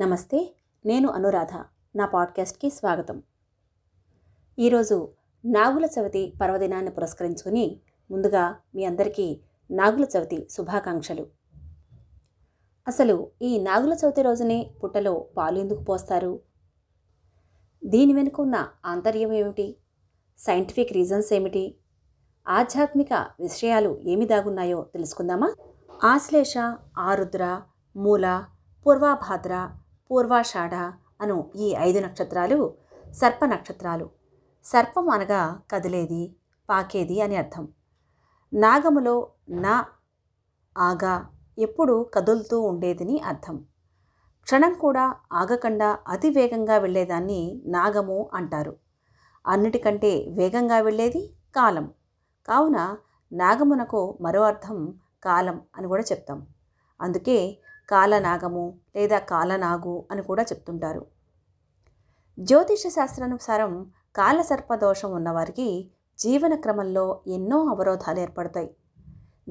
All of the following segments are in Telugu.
నమస్తే, నేను అనురాధ. నా పాడ్కాస్ట్కి స్వాగతం. ఈరోజు నాగుల చవితి పర్వదినాన్ని పురస్కరించుకుని ముందుగా మీ అందరికీ నాగుల చవితి శుభాకాంక్షలు. అసలు ఈ నాగుల చవితి రోజునే పుట్టలో పాలు ఎందుకు పోస్తారు? దీని వెనుక ఉన్న ఆంతర్యం ఏమిటి? సైంటిఫిక్ రీజన్స్ ఏమిటి? ఆధ్యాత్మిక విషయాలు ఏమి దాగున్నాయో తెలుసుకుందామా? ఆశ్లేష, ఆరుద్ర, మూల, పూర్వాభాద్ర, పూర్వాషాఢ అను ఈ 5 నక్షత్రాలు సర్ప నక్షత్రాలు. సర్పం అనగా కదిలేది, పాకేది అని అర్థం. నాగములో నా ఆగా ఎప్పుడు కదులుతూ ఉండేదని అర్థం. క్షణం కూడా ఆగకుండా అతివేగంగా వెళ్ళేదాన్ని నాగము అంటారు. అన్నిటికంటే వేగంగా వెళ్ళేది కాలం. కావున నాగమునకు మరో అర్థం కాలం అని కూడా చెప్తాం. అందుకే కాలనాగము లేదా కాలనాగు అని కూడా చెప్తుంటారు. జ్యోతిష శాస్త్రానుసారం కాలసర్పదోషం ఉన్నవారికి జీవన క్రమంలో ఎన్నో అవరోధాలు ఏర్పడతాయి.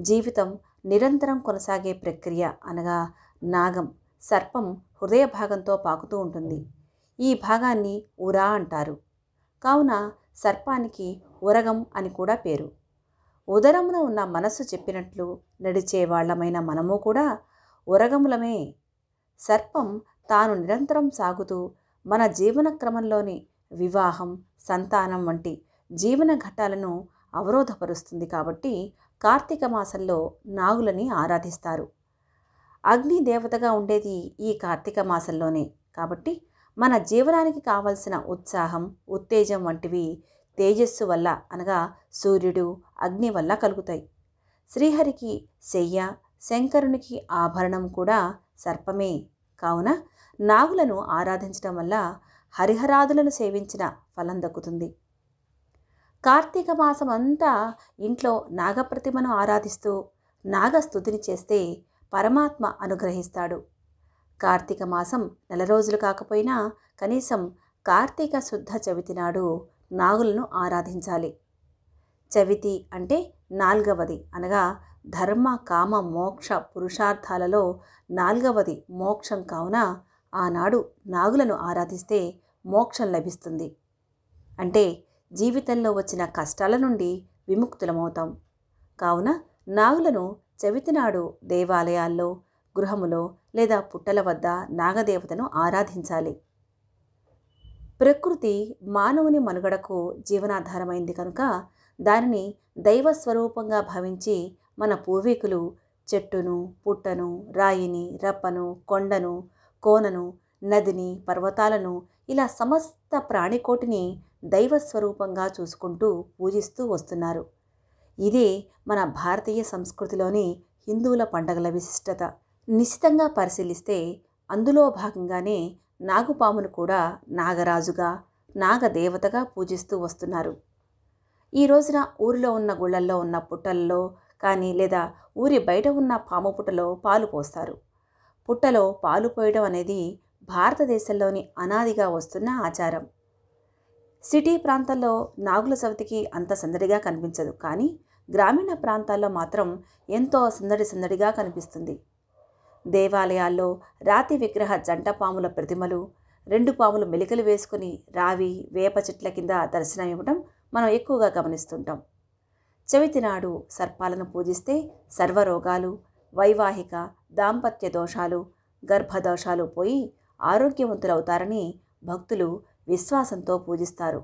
జీవితం నిరంతరం కొనసాగే ప్రక్రియ అనగా నాగం సర్పం హృదయ భాగంతో పాకుతూ ఉంటుంది. ఈ భాగాన్ని ఉరా అంటారు. కావున సర్పానికి ఉరగం అని కూడా పేరు. ఉదరమున ఉన్న మనస్సు చెప్పినట్లు నడిచే వాళ్లమైన మనము కూడా ఉరగములమే. సర్పం తాను నిరంతరం సాగుతూ మన జీవన క్రమంలోని వివాహం, సంతానం వంటి జీవన ఘట్టాలను అవరోధపరుస్తుంది. కాబట్టి కార్తీక మాసంలో నాగులని ఆరాధిస్తారు. అగ్ని దేవతగా ఉండేది ఈ కార్తీక మాసంలోనే. కాబట్టి మన జీవనానికి కావలసిన ఉత్సాహం, ఉత్తేజం వంటివి తేజస్సు వల్ల అనగా సూర్యుడు, అగ్ని వల్ల కలుగుతాయి. శ్రీహరికి శయ్య, శంకరునికి ఆభరణం కూడా సర్పమే. కావున నాగులను ఆరాధించడం వల్ల హరిహరాదులను సేవించిన ఫలం దక్కుతుంది. కార్తీక మాసమంతా ఇంట్లో నాగప్రతిమను ఆరాధిస్తూ నాగస్తుతిని చేస్తే పరమాత్మ అనుగ్రహిస్తాడు. కార్తీక మాసం 4 రోజులు కాకపోయినా కనీసం కార్తీక శుద్ధ చవితి నాడు నాగులను ఆరాధించాలి. చవితి అంటే 4వది అనగా ధర్మ, కామ, మోక్ష పురుషార్థాలలో 4వది మోక్షం. కావున ఆనాడు నాగులను ఆరాధిస్తే మోక్షం లభిస్తుంది. అంటే జీవితంలో వచ్చిన కష్టాల నుండి విముక్తులమవుతాం. కావున నాగులను చవితి నాడు దేవాలయాల్లో, గృహములో లేదా పుట్టల వద్ద నాగదేవతను ఆరాధించాలి. ప్రకృతి మానవుని మనుగడకు జీవనాధారమైంది కనుక దానిని దైవస్వరూపంగా భావించి మన పూర్వీకులు చెట్టును, పుట్టను, రాయిని, రప్పను, కొండను, కోనను, నదిని, పర్వతాలను ఇలా సమస్త ప్రాణికోటిని దైవస్వరూపంగా చూసుకుంటూ పూజిస్తూ వస్తున్నారు. ఇదే మన భారతీయ సంస్కృతిలోని హిందువుల పండగల విశిష్టత. నిశ్చితంగా పరిశీలిస్తే అందులో భాగంగానే నాగుపామును కూడా నాగరాజుగా, నాగదేవతగా పూజిస్తూ వస్తున్నారు. ఈ రోజున ఊరిలో ఉన్న గుళ్ళల్లో ఉన్న పుట్టల్లో కానీ లేదా ఊరి బయట ఉన్న పాము పుట్టలో పాలు పోస్తారు. పుట్టలో పాలు పోయడం అనేది భారతదేశంలోని అనాదిగా వస్తున్న ఆచారం. సిటీ ప్రాంతాల్లో నాగుల చవితికి అంత సందడిగా కనిపించదు, కానీ గ్రామీణ ప్రాంతాల్లో మాత్రం ఎంతో సందడిగా కనిపిస్తుంది. దేవాలయాల్లో రాతి విగ్రహ జంట పాముల ప్రతిమలు, 2 పాములు మెలికలు వేసుకుని రావి, వేప చెట్ల కింద దర్శనమివ్వడం మనం ఎక్కువగా గమనిస్తుంటాం. చవితి నాడు సర్పాలను పూజిస్తే సర్వరోగాలు, వైవాహిక, దాంపత్య దోషాలు, గర్భదోషాలు పోయి ఆరోగ్యవంతులవుతారని భక్తులు విశ్వాసంతో పూజిస్తారు.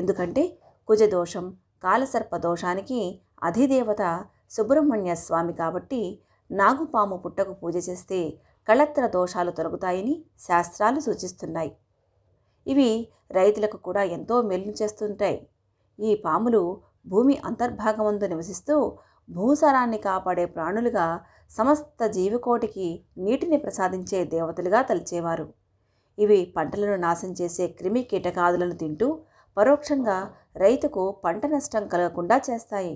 ఎందుకంటే కుజదోషం, కాలసర్ప దోషానికి అధిదేవత సుబ్రహ్మణ్య స్వామి. కాబట్టి నాగుపాము పుట్టకు పూజ చేస్తే కళత్ర దోషాలు తొలగుతాయని శాస్త్రాలు సూచిస్తున్నాయి. ఇవి రైతులకు కూడా ఎంతో మేలు చేస్తుంటాయి. ఈ పాములు భూమి అంతర్భాగమందు నివసిస్తూ భూసారాన్ని కాపాడే ప్రాణులుగా, సమస్త జీవికోటికి నీటిని ప్రసాదించే దేవతలుగా తలిచేవారు. ఇవి పంటలను నాశనం చేసే క్రిమి కీటకాదులను తింటూ పరోక్షంగా రైతుకు పంట నష్టం కలగకుండా చేస్తాయి.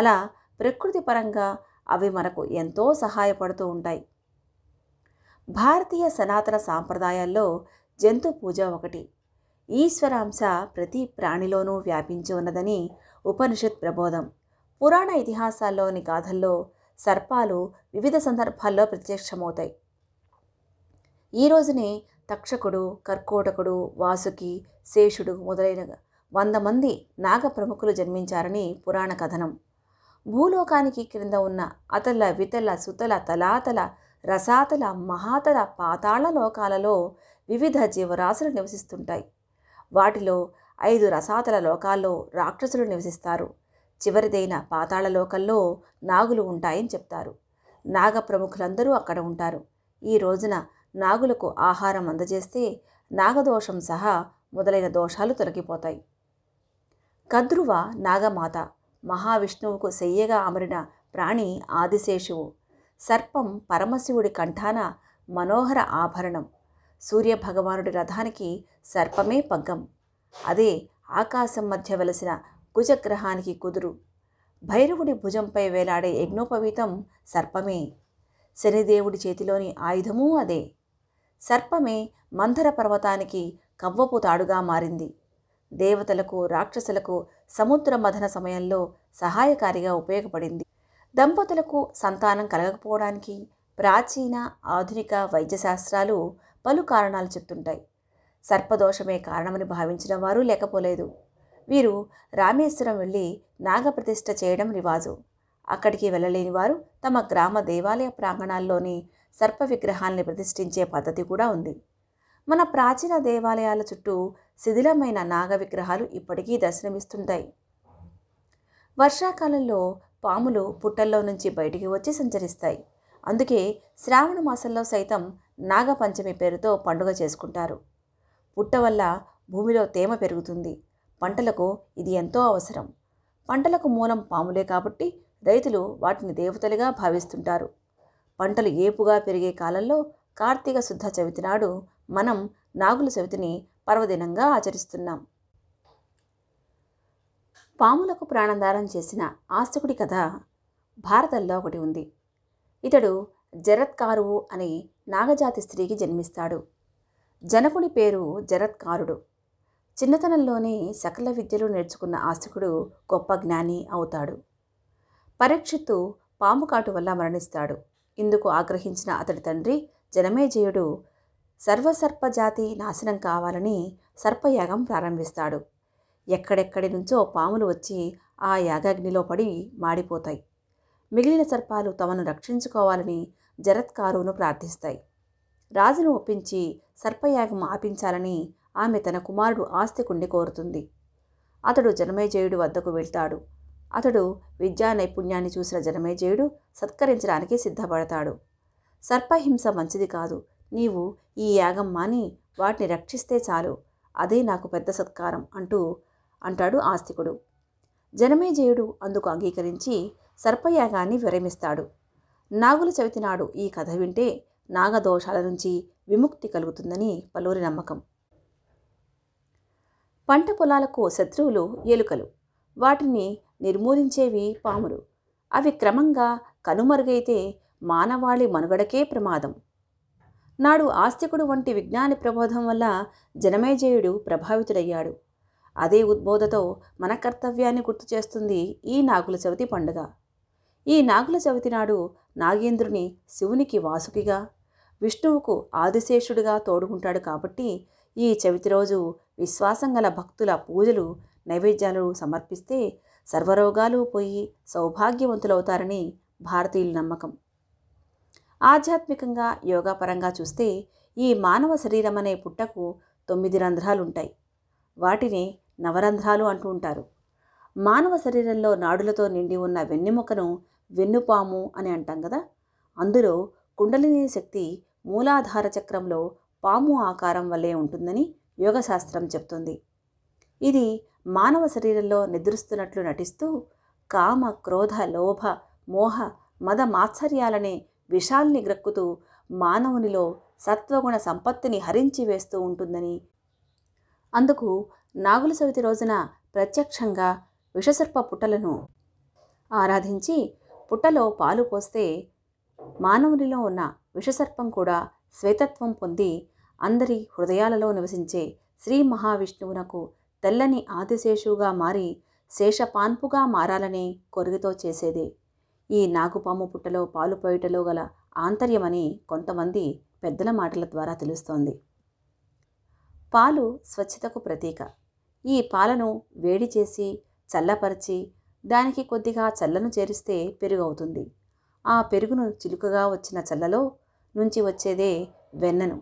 అలా ప్రకృతి పరంగా అవి మనకు ఎంతో సహాయపడుతూ ఉంటాయి. భారతీయ సనాతన సాంప్రదాయాల్లో జంతు పూజ ఒకటి. ఈశ్వరాంశ ప్రతి ప్రాణిలోనూ వ్యాపించి ఉన్నదని ఉపనిషత్ ప్రబోధం. పురాణ ఇతిహాసాల్లోని గాథల్లో సర్పాలు వివిధ సందర్భాల్లో ప్రత్యక్షమవుతాయి. ఈ రోజునే తక్షకుడు, కర్కోటకుడు, వాసుకి, శేషుడు మొదలైన 100 మంది నాగ ప్రముఖులు జన్మించారని పురాణ కథనం. భూలోకానికి క్రింద ఉన్న అతల వితల సుతల తలాతల రసాతల మహాతల పాతాళ లోకాలలో వివిధ జీవరాశులు నివసిస్తుంటాయి. వాటిలో 5 రసాతల లోకాల్లో రాక్షసులు నివసిస్తారు. చివరిదైన పాతాళ లోకంలో నాగులు ఉంటాయని చెప్తారు. నాగ ప్రముఖులందరూ అక్కడ ఉంటారు. ఈ రోజున నాగులకు ఆహారం అందజేస్తే నాగదోషం సహా మొదలైన దోషాలు తొలగిపోతాయి. కద్రువ నాగమాత, మహావిష్ణువుకు శయ్యగా అమరిన ప్రాణి ఆదిశేషువు, సర్పం పరమశివుడి కంఠాన మనోహర ఆభరణం, సూర్యభగవానుడి రథానికి సర్పమే పగ్గం, అదే ఆకాశం మధ్య వెలసిన కుజగ్రహానికి కుదురు, భైరవుడి భుజంపై వేలాడే యజ్ఞోపవీతం సర్పమే, శనిదేవుడి చేతిలోని ఆయుధమూ అదే. సర్పమే మంధర పర్వతానికి కవ్వపు తాడుగా మారింది. దేవతలకు రాక్షసులకు సముద్ర మథన సమయంలో సహాయకారిగా ఉపయోగపడింది. దంపతులకు సంతానం కలగకపోవడానికి ప్రాచీన ఆధునిక వైద్యశాస్త్రాలు పలు కారణాలు చెప్తుంటాయి. సర్పదోషమే కారణమని భావించిన వారు లేకపోలేదు. వీరు రామేశ్వరం వెళ్ళి నాగప్రతిష్ఠ చేయడం రివాజు. అక్కడికి వెళ్ళలేని వారు తమ గ్రామ దేవాలయ ప్రాంగణాల్లోని సర్ప విగ్రహాల్ని ప్రతిష్ఠించే పద్ధతి కూడా ఉంది. మన ప్రాచీన దేవాలయాల చుట్టూ శిథిలమైన నాగ విగ్రహాలు ఇప్పటికీ దర్శనమిస్తుంటాయి. వర్షాకాలంలో పాములు పుట్టల్లో నుంచి బయటికి వచ్చి సంచరిస్తాయి. అందుకే శ్రావణ మాసంలో సైతం నాగపంచమి పేరుతో పండుగ చేసుకుంటారు. పుట్ట వల్ల భూమిలో తేమ పెరుగుతుంది. పంటలకు ఇది ఎంతో అవసరం. పంటలకు మూలం పాములే కాబట్టి రైతులు వాటిని దేవతలుగా భావిస్తుంటారు. పంటలు ఏపుగా పెరిగే కాలంలో కార్తీక శుద్ధ చవితి నాడు మనం నాగుల చవితిని పర్వదినంగా ఆచరిస్తున్నాం. పాములకు ప్రాణదానం చేసిన ఆస్తికుడి కథ భారతంలో ఒకటి ఉంది. ఇతడు జరత్కారువు అనే నాగజాతి స్త్రీకి జన్మిస్తాడు. జనకుని పేరు జరత్కారుడు. చిన్నతనంలోనే సకల విద్యలు నేర్చుకున్న ఆస్తికుడు గొప్ప జ్ఞాని అవుతాడు. పరీక్షిత్తు పాము కాటు వల్ల మరణిస్తాడు. ఇందుకు ఆగ్రహించిన అతడి తండ్రి జనమేజయుడు సర్వసర్పజాతి నాశనం కావాలని సర్పయాగం ప్రారంభిస్తాడు. ఎక్కడెక్కడి నుంచో పాములు వచ్చి ఆ యాగాగ్నిలో పడి మాడిపోతాయి. మిగిలిన సర్పాలు తమను రక్షించుకోవాలని జరత్కారువును ప్రార్థిస్తాయి. రాజును ఒప్పించి సర్పయాగం ఆపించాలని ఆమె తన కుమారుడు ఆస్తికుణ్ణి కోరుతుంది. అతడు జనమేజయుడి వద్దకు వెళ్తాడు. అతడు విద్యా నైపుణ్యాన్ని చూసిన జనమేజయుడు సత్కరించడానికి సిద్ధపడతాడు. సర్పహింస మంచిది కాదు, నీవు ఈ యాగం మాని వాటిని రక్షిస్తే చాలు, అదే నాకు పెద్ద సత్కారం అంటాడు ఆస్తికుడు. జనమేజయుడు అందుకు అంగీకరించి సర్పయాగాన్ని విరమిస్తాడు. నాగుల చవితి నాడు ఈ కథ వింటే నాగదోషాల నుంచి విముక్తి కలుగుతుందని పలువురి నమ్మకం. పంట పొలాలకు శత్రువులు ఎలుకలు. వాటిని నిర్మూలించేవి పాములు. అవి క్రమంగా కనుమరుగైతే మానవాళి మనుగడకే ప్రమాదం. నాడు ఆస్తికుడు వంటి విజ్ఞాని ప్రబోధం వల్ల జనమేజయుడు ప్రభావితుడయ్యాడు. అదే ఉద్బోధతో మన కర్తవ్యాన్ని గుర్తు చేస్తుంది ఈ నాగుల చవితి పండుగ. ఈ నాగుల చవితి నాడు నాగేంద్రుని శివునికి వాసుకిగా, విష్ణువుకు ఆదిశేషుడిగా తోడుకుంటాడు. కాబట్టి ఈ చవితి రోజు విశ్వాసం గల భక్తుల పూజలు, నైవేద్యాలు సమర్పిస్తే సర్వరోగాలు పోయి సౌభాగ్యవంతులవుతారని భారతీయుల నమ్మకం. ఆధ్యాత్మికంగా యోగాపరంగా చూస్తే ఈ మానవ శరీరం అనే పుట్టకు 9 రంధ్రాలుంటాయి. వాటిని నవరంధ్రాలు అంటూ ఉంటారు. మానవ శరీరంలో నాడులతో నిండి ఉన్న వెన్నెముకను వెన్నుపాము అని అంటాం కదా. అందులో కుండలిని శక్తి మూలాధార చక్రంలో పాము ఆకారం వల్లే ఉంటుందని యోగశాస్త్రం చెప్తుంది. ఇది మానవ శరీరంలో నిద్రిస్తున్నట్లు నటిస్తూ కామ, క్రోధ, లోభ, మోహ, మద మాత్సర్యాలనే విషాల్ని గ్రక్కుతూ మానవునిలో సత్వగుణ సంపత్తిని హరించి వేస్తూ ఉంటుందని, అందుకు నాగుల చవితి రోజున ప్రత్యక్షంగా విషసర్ప పుట్టలను ఆరాధించి పుట్టలో పాలు పోస్తే మానవునిలో ఉన్న విషసర్పం కూడా శ్వేతత్వం పొంది అందరి హృదయాలలో నివసించే శ్రీ మహావిష్ణువునకు తెల్లని ఆదిశేషువుగా మారి శేషపాన్పుగా మారాలనే కొరిగితో చేసేదే ఈ నాగుపాము పుట్టలో పాలుపోయటలో గల ఆంతర్యమని కొంతమంది పెద్దల మాటల ద్వారా తెలుస్తోంది. పాలు స్వచ్ఛతకు ప్రతీక. ఈ పాలను వేడి చేసి చల్లపరిచి దానికి కొద్దిగా చల్లను చేరిస్తే పెరుగు అవుతుంది. ఆ పెరుగును చిలుకగా వచ్చిన చల్లలో నుంచి వచ్చేదే వెన్నను.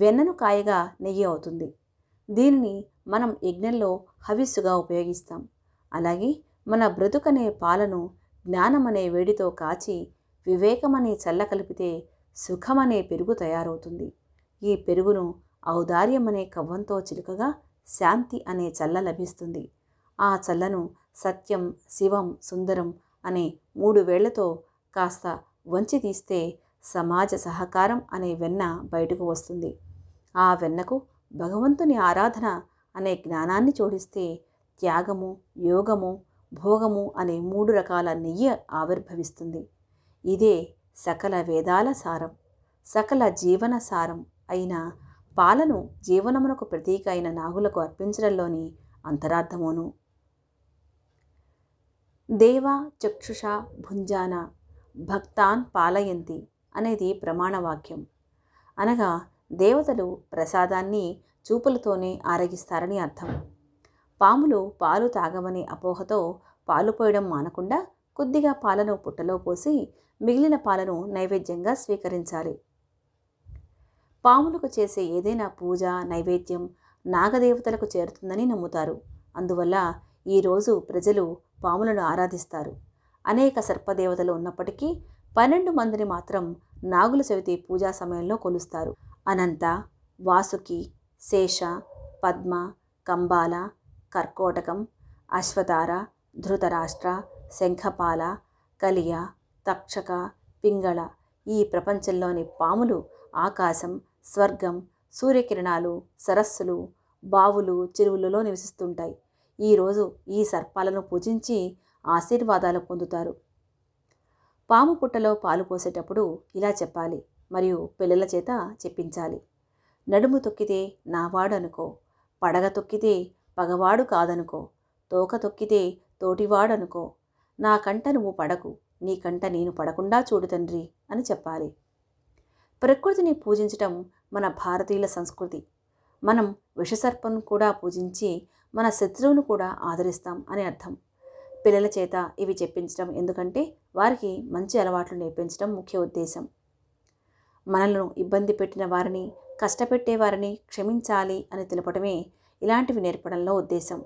వెన్నను కాయగా నెయ్యి అవుతుంది. దీనిని మనం యజ్ఞంలో హవిస్సుగా ఉపయోగిస్తాం. అలాగే మన బ్రతుకనే పాలను జ్ఞానమనే వేడితో కాచి వివేకమనే చల్ల కలిపితే సుఖమనే పెరుగు తయారవుతుంది. ఈ పెరుగును ఔదార్యమనే కవ్వంతో చిలుకగా శాంతి అనే చల్ల లభిస్తుంది. ఆ చల్లను సత్యం, శివం, సుందరం అనే మూడు వేళ్లతో కాస్త వంచి తీస్తే సమాజ సహకారం అనే వెన్న బయటకు వస్తుంది. ఆ వెన్నకు భగవంతుని ఆరాధన అనే జ్ఞానాన్ని జోడిస్తే త్యాగము, యోగము, భోగము అనే మూడు రకాల నెయ్యి ఆవిర్భవిస్తుంది. ఇదే సకల వేదాల సారం, సకల జీవన సారం అయిన పాలను జీవనమునకు ప్రతీక అయిన నాగులకు అర్పించడంలోని అంతరార్థమును. దేవ చక్షుష భుంజాన భక్తాన్ పాలయంతి అనేది ప్రమాణవాక్యం. అనగా దేవతలు ప్రసాదాన్ని చూపులతోనే ఆరగిస్తారని అర్థం. పాములు పాలు తాగవనే అపోహతో పాలు పోయడం మానకుండా కొద్దిగా పాలను పుట్టలో పోసి మిగిలిన పాలను నైవేద్యంగా స్వీకరించాలి. పాములకు చేసే ఏదైనా పూజ, నైవేద్యం నాగదేవతలకు చేరుతుందని నమ్ముతారు. అందువల్ల ఈరోజు ప్రజలు పాములను ఆరాధిస్తారు. అనేక సర్పదేవతలు ఉన్నప్పటికీ 12 మందిని మాత్రం నాగుల చవితి పూజా సమయంలో కొలుస్తారు. అనంత, వాసుకి, శేష, పద్మ, కంబాల, కర్కోటకం, అశ్వథార, ధృతరాష్ట్ర, శంఖపాల, కలియ, తక్షక, పింగళ. ఈ ప్రపంచంలోని పాములు ఆకాశం, స్వర్గం, సూర్యకిరణాలు, సరస్సులు, బావులు, చెరువులలో నివసిస్తుంటాయి. ఈరోజు ఈ సర్పాలను పూజించి ఆశీర్వాదాలు పొందుతారు. పాము పుట్టలో పాలు పోసేటప్పుడు ఇలా చెప్పాలి మరియు పిల్లల చేత చెప్పించాలి. నడుము తొక్కితే నావాడు అనుకో, పడగ తొక్కితే పగవాడు కాదనుకో, తోక తొక్కితే తోటివాడనుకో, నా కంట నువ్వు పడకు, నీ కంట నేను పడకుండా చూడు తండ్రి అని చెప్పాలి. ప్రకృతిని పూజించటం మన భారతీయుల సంస్కృతి. మనం విషసర్పం కూడా పూజించి మన శత్రువును కూడా ఆదరిస్తాం అని అర్థం. పిల్లల చేత ఇవి చెప్పించడం ఎందుకంటే వారికి మంచి అలవాట్లు నేర్పించడం ముఖ్య ఉద్దేశం. మనలను ఇబ్బంది పెట్టిన వారిని, కష్టపెట్టేవారిని క్షమించాలి అని తెలపడమే ఇలాంటివి నేర్పడంలో ఉద్దేశం.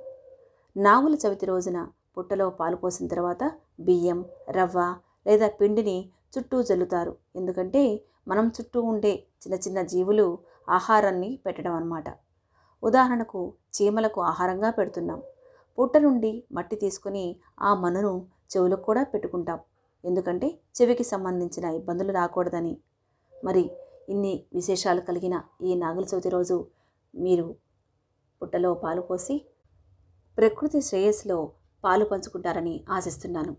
నాగుల చవితి రోజున పుట్టలో పాలు పోసిన తర్వాత బియ్యం, రవ్వ లేదా పిండిని చుట్టూ జల్లుతారు. ఎందుకంటే మనం చుట్టూ ఉండే చిన్న చిన్న జీవులు ఆహారాన్ని పెట్టడం అన్నమాట. ఉదాహరణకు చీమలకు ఆహారంగా పెడుతున్నాం. పుట్ట నుండి మట్టి తీసుకుని ఆ మన్నును చెవులకు కూడా పెట్టుకుంటాం. ఎందుకంటే చెవికి సంబంధించిన ఇబ్బందులు రాకూడదని. మరి ఇన్ని విశేషాలు కలిగిన ఈ నాగుల చవితి రోజు మీరు పుట్టలో పాలు పోసి ప్రకృతి శ్రేయస్సులో పాలు పంచుకుంటారని ఆశిస్తున్నాను.